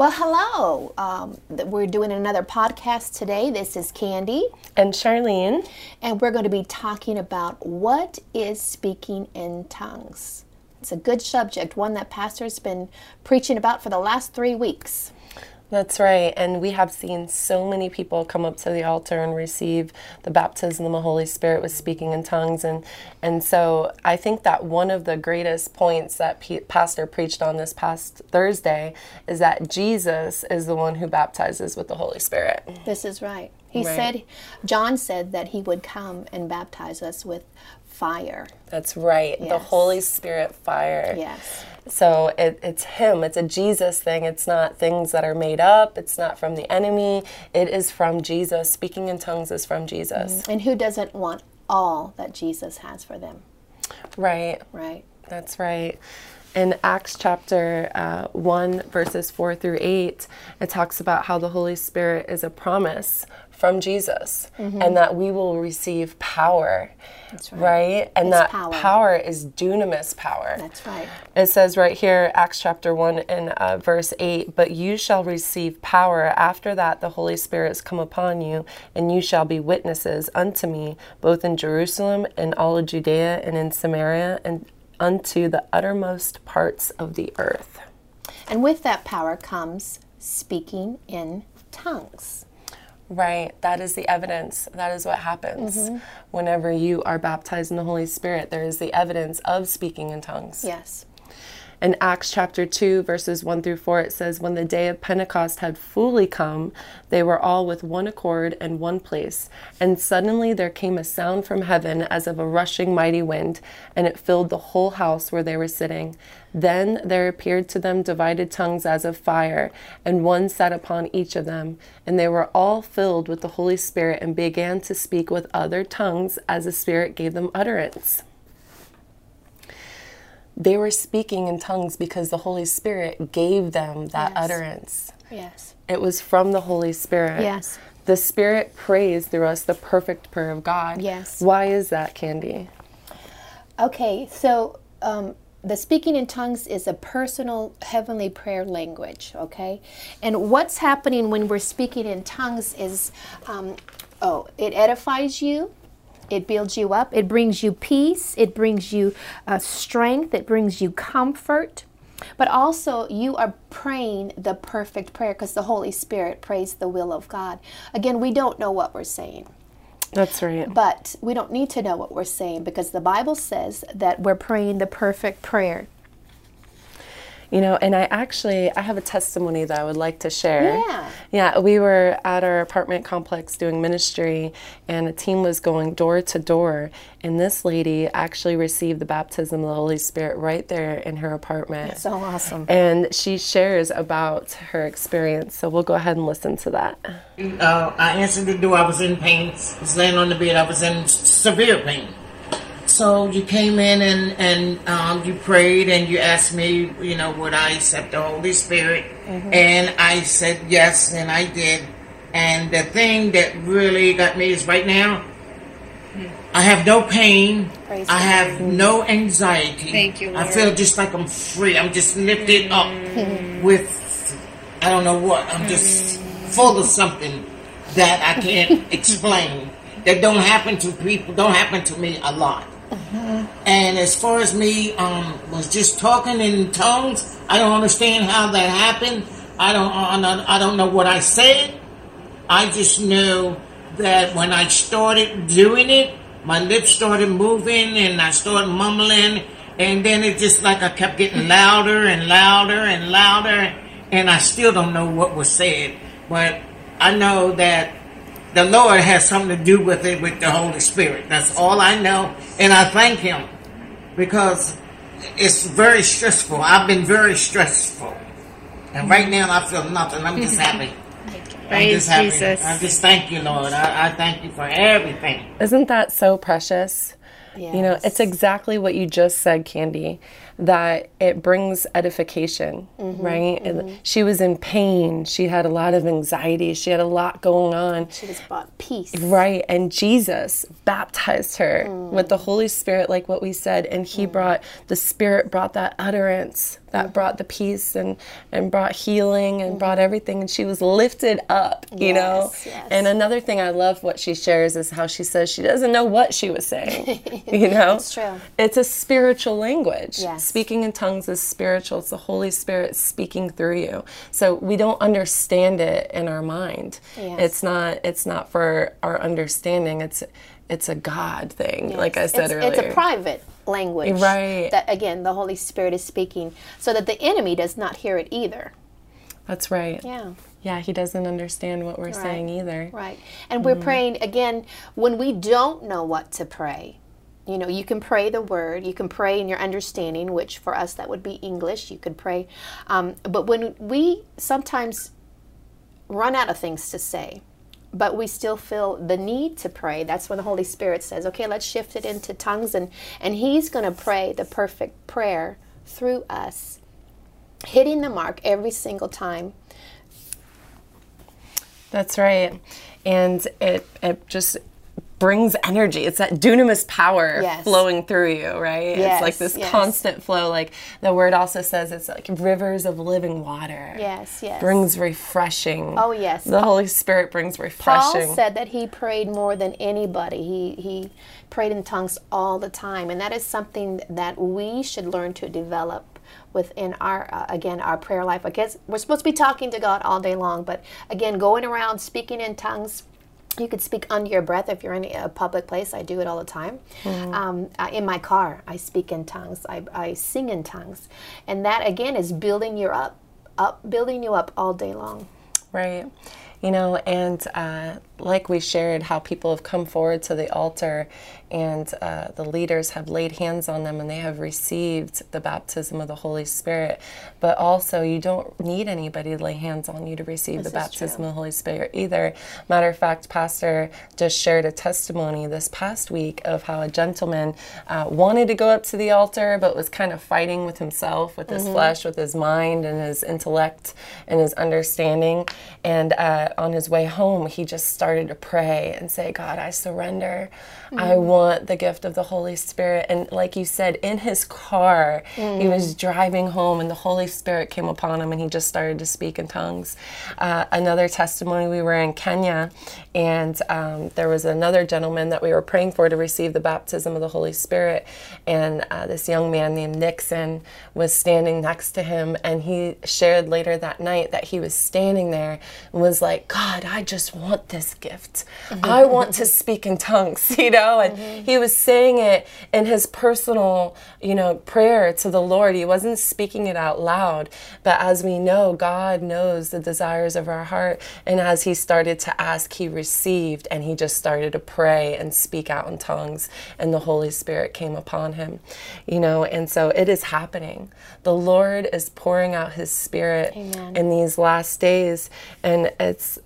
Well, hello. We're doing another podcast today. This is Candy. And Charlene. And we're going to be talking about what is speaking in tongues. It's a good subject, one that Pastor's been preaching about for the last 3 weeks. That's right, and we have seen so many people come up to the altar and receive the baptism of the Holy Spirit with speaking in tongues, and so I think that one of the greatest points that Pastor preached on this past Thursday is that Jesus is the one who baptizes with the Holy Spirit. This is right. John said that he would come and baptize us with fire. That's right. Yes. The Holy Spirit fire. Yes. So it's him. It's a Jesus thing. It's not things that are made up. It's not from the enemy. It is from Jesus. Speaking in tongues is from Jesus. Mm-hmm. And who doesn't want all that Jesus has for them? Right. Right. That's right. In Acts chapter 1, verses 4 through 8, it talks about how the Holy Spirit is a promise from Jesus, mm-hmm. and that we will receive power. That's right. Right? And it's that power is dunamis power. That's right. It says right here, Acts chapter 1 and verse 8, "But you shall receive power. After that, the Holy Spirit has come upon you, and you shall be witnesses unto me, both in Jerusalem and all of Judea and in Samaria and unto the uttermost parts of the earth." And with that power comes speaking in tongues. Right. That is the evidence. That is what happens. Mm-hmm. Whenever you are baptized in the Holy Spirit, there is the evidence of speaking in tongues. Yes. In Acts chapter 2, verses 1 through 4, it says, "When the day of Pentecost had fully come, they were all with one accord in one place. And suddenly there came a sound from heaven as of a rushing mighty wind, and it filled the whole house where they were sitting. Then there appeared to them divided tongues as of fire, and one sat upon each of them. And they were all filled with the Holy Spirit and began to speak with other tongues as the Spirit gave them utterance." They were speaking in tongues because the Holy Spirit gave them that utterance. Yes. It was from the Holy Spirit. Yes. The Spirit prays through us the perfect prayer of God. Yes. Why is that, Candy? Okay, so the speaking in tongues is a personal heavenly prayer language, okay? And what's happening when we're speaking in tongues is, it edifies you. It builds you up. It brings you peace. It brings you strength. It brings you comfort. But also, you are praying the perfect prayer because the Holy Spirit prays the will of God. Again, we don't know what we're saying. That's right. But we don't need to know what we're saying because the Bible says that we're praying the perfect prayer. You know, and I have a testimony that I would like to share. Yeah. Yeah, we were at our apartment complex doing ministry, and a team was going door to door, and this lady actually received the baptism of the Holy Spirit right there in her apartment. That's so awesome. And she shares about her experience, so we'll go ahead and listen to that. I answered the door. I was in pain. I was laying on the bed. I was in severe pain. So you came in and you prayed and you asked me, you know, would I accept the Holy Spirit? Mm-hmm. And I said yes, and I did. And the thing that really got me is right now, I have no pain. Praise I have God. No anxiety. Thank you, Lord. I feel just like I'm free. I'm just lifted up with, I don't know what. I'm just full of something that I can't explain. That don't happen to people, don't happen to me a lot. Uh-huh. And as far as me was just talking in tongues, I don't understand how that happened. I don't know what I said. I just knew that when I started doing it, my lips started moving and I started mumbling. And then it just like I kept getting louder and louder and louder. And I still don't know what was said. But I know that the Lord has something to do with it, with the Holy Spirit. That's all I know. And I thank Him because it's very stressful. I've been very stressful. And right now I feel nothing. I'm just happy. Praise Jesus. I just thank you, Lord. I thank you for everything. Isn't that so precious? Yes. You know, it's exactly what you just said, Candy, that it brings edification, right? Mm-hmm. She was in pain. She had a lot of anxiety. She had a lot going on. She was brought peace. Right, and Jesus baptized her with the Holy Spirit, like what we said, and He brought, the Spirit brought that utterance that brought the peace and brought healing and brought everything. And she was lifted up, you know. And another thing I love what she shares is how she says she doesn't know what she was saying, you know. It's true. It's a spiritual language. Yes. Speaking in tongues is spiritual. It's the Holy Spirit speaking through you. So we don't understand it in our mind. Yes. It's not for our understanding. It's a God thing, yes. Like I said earlier. It's a private language. Right. That, again, the Holy Spirit is speaking so that the enemy does not hear it either. That's right. Yeah. Yeah, he doesn't understand what we're saying either. Right. And we're praying, again, when we don't know what to pray. You know, you can pray the word. You can pray in your understanding, which for us that would be English. You could pray. But when we sometimes run out of things to say, but we still feel the need to pray, that's when the Holy Spirit says, okay, let's shift it into tongues, and he's going to pray the perfect prayer through us, hitting the mark every single time. That's right. And it just brings energy. It's that dunamis power flowing through you, right? Yes. It's like this constant flow. Like the word also says, it's like rivers of living water. Yes, yes. Brings refreshing. Oh, yes. The Holy Spirit brings refreshing. Paul said that he prayed more than anybody. He prayed in tongues all the time. And that is something that we should learn to develop within our prayer life. I guess we're supposed to be talking to God all day long, but again, going around speaking in tongues. You could speak under your breath if you're in a public place. I do it all the time. Mm-hmm. In my car, I speak in tongues. I sing in tongues. And that, again, is building you up all day long. Right. You know, and like we shared, how people have come forward to the altar and the leaders have laid hands on them and they have received the baptism of the Holy Spirit. But also, you don't need anybody to lay hands on you to receive the baptism of the Holy Spirit either. Matter of fact, Pastor just shared a testimony this past week of how a gentleman wanted to go up to the altar but was kind of fighting with himself, with his flesh, with his mind and his intellect and his understanding. And on his way home, he just started to pray and say, God, I surrender. I want the gift of the Holy Spirit. And like you said, in his car, he was driving home and the Holy Spirit came upon him and he just started to speak in tongues. Another testimony, we were in Kenya and there was another gentleman that we were praying for to receive the baptism of the Holy Spirit. And this young man named Nixon was standing next to him, and he shared later that night that he was standing there and was like, God, I just want this gift. I want to speak in tongues, you know? And he was saying it in his personal, prayer to the Lord. He wasn't speaking it out loud, but as we know, God knows the desires of our heart. And as he started to ask, he received, and he just started to pray and speak out in tongues, and the Holy Spirit came upon him, and so it is happening. The Lord is pouring out his Spirit in these last days, and it's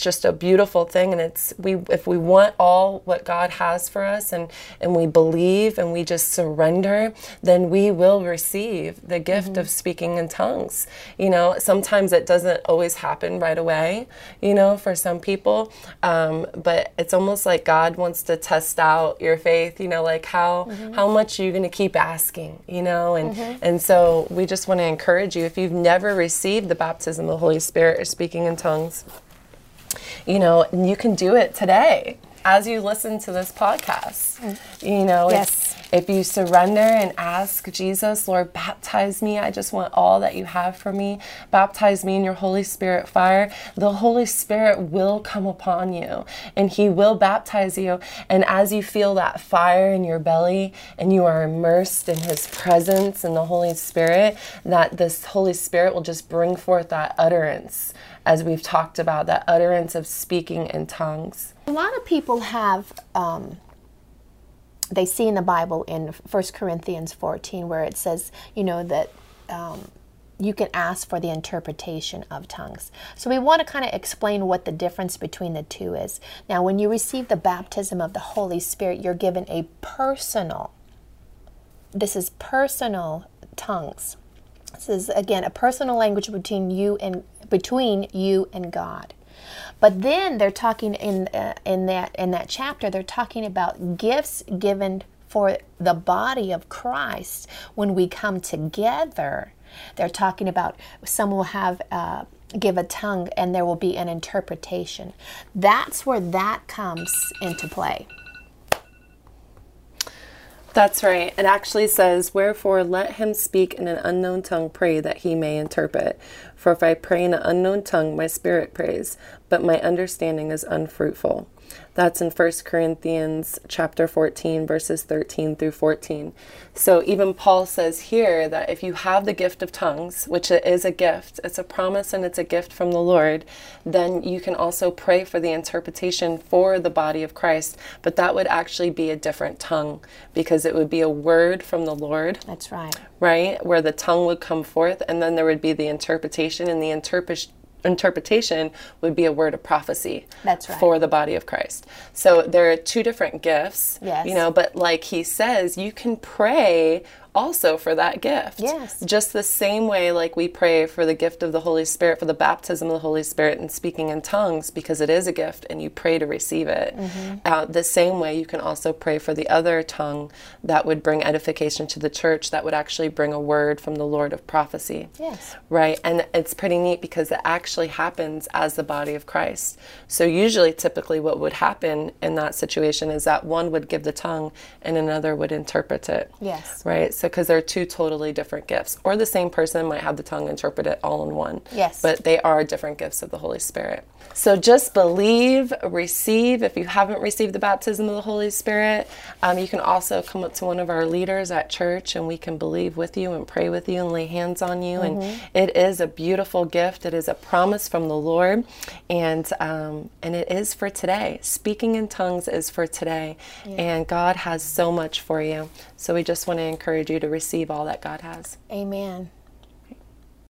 just a beautiful thing. And if we want all what God has for us, and we believe and we just surrender, then we will receive the gift of speaking in tongues. Sometimes it doesn't always happen right away, for some people, but it's almost like God wants to test out your faith, like how much are you going to keep asking, and so we just want to encourage you, if you've never received the baptism of the Holy Spirit or speaking in tongues, you can do it today. As you listen to this podcast, if you surrender and ask Jesus, Lord, baptize me. I just want all that you have for me. Baptize me in your Holy Spirit fire. The Holy Spirit will come upon you and he will baptize you. And as you feel that fire in your belly and you are immersed in his presence and the Holy Spirit, that this Holy Spirit will just bring forth that utterance, as we've talked about, that utterance of speaking in tongues. A lot of people have, they see in the Bible in 1 Corinthians 14 where it says, that you can ask for the interpretation of tongues. So we want to kind of explain what the difference between the two is. Now, when you receive the baptism of the Holy Spirit, you're given a personal tongues. This is, again, a personal language between you and God. But then they're talking in that chapter, they're talking about gifts given for the body of Christ, when we come together, they're talking about some will have give a tongue and there will be an interpretation. That's where that comes into play. That's right. It actually says, wherefore let him speak in an unknown tongue, pray that he may interpret. For if I pray in an unknown tongue, my spirit prays, but my understanding is unfruitful. That's in 1 Corinthians chapter 14, verses 13 through 14. So even Paul says here that if you have the gift of tongues, which it is a gift, it's a promise and it's a gift from the Lord, then you can also pray for the interpretation for the body of Christ. But that would actually be a different tongue, because it would be a word from the Lord. That's right. Right? Where the tongue would come forth, and then there would be the interpretation, and the interpretation would be a word of prophecy. That's right. For the body of Christ. So there are two different gifts. Yes. You know, but like he says, you can pray also for that gift. Yes. Just the same way like we pray for the gift of the Holy Spirit, for the baptism of the Holy Spirit and speaking in tongues, because it is a gift and you pray to receive it. Mm-hmm. The same way you can also pray for the other tongue that would bring edification to the church, that would actually bring a word from the Lord of prophecy. Yes. Right? And it's pretty neat because it actually happens as the body of Christ. So usually, typically what would happen in that situation is that one would give the tongue and another would interpret it. Yes. Right? So, because they're two totally different gifts. Or the same person might have the tongue interpret it all in one. Yes. But they are different gifts of the Holy Spirit. So just believe, receive. If you haven't received the baptism of the Holy Spirit, you can also come up to one of our leaders at church and we can believe with you and pray with you and lay hands on you. Mm-hmm. And it is a beautiful gift. It is a promise from the Lord. And it is for today. Speaking in tongues is for today. Yeah. And God has so much for you. So we just want to encourage you to receive all that God has. Amen.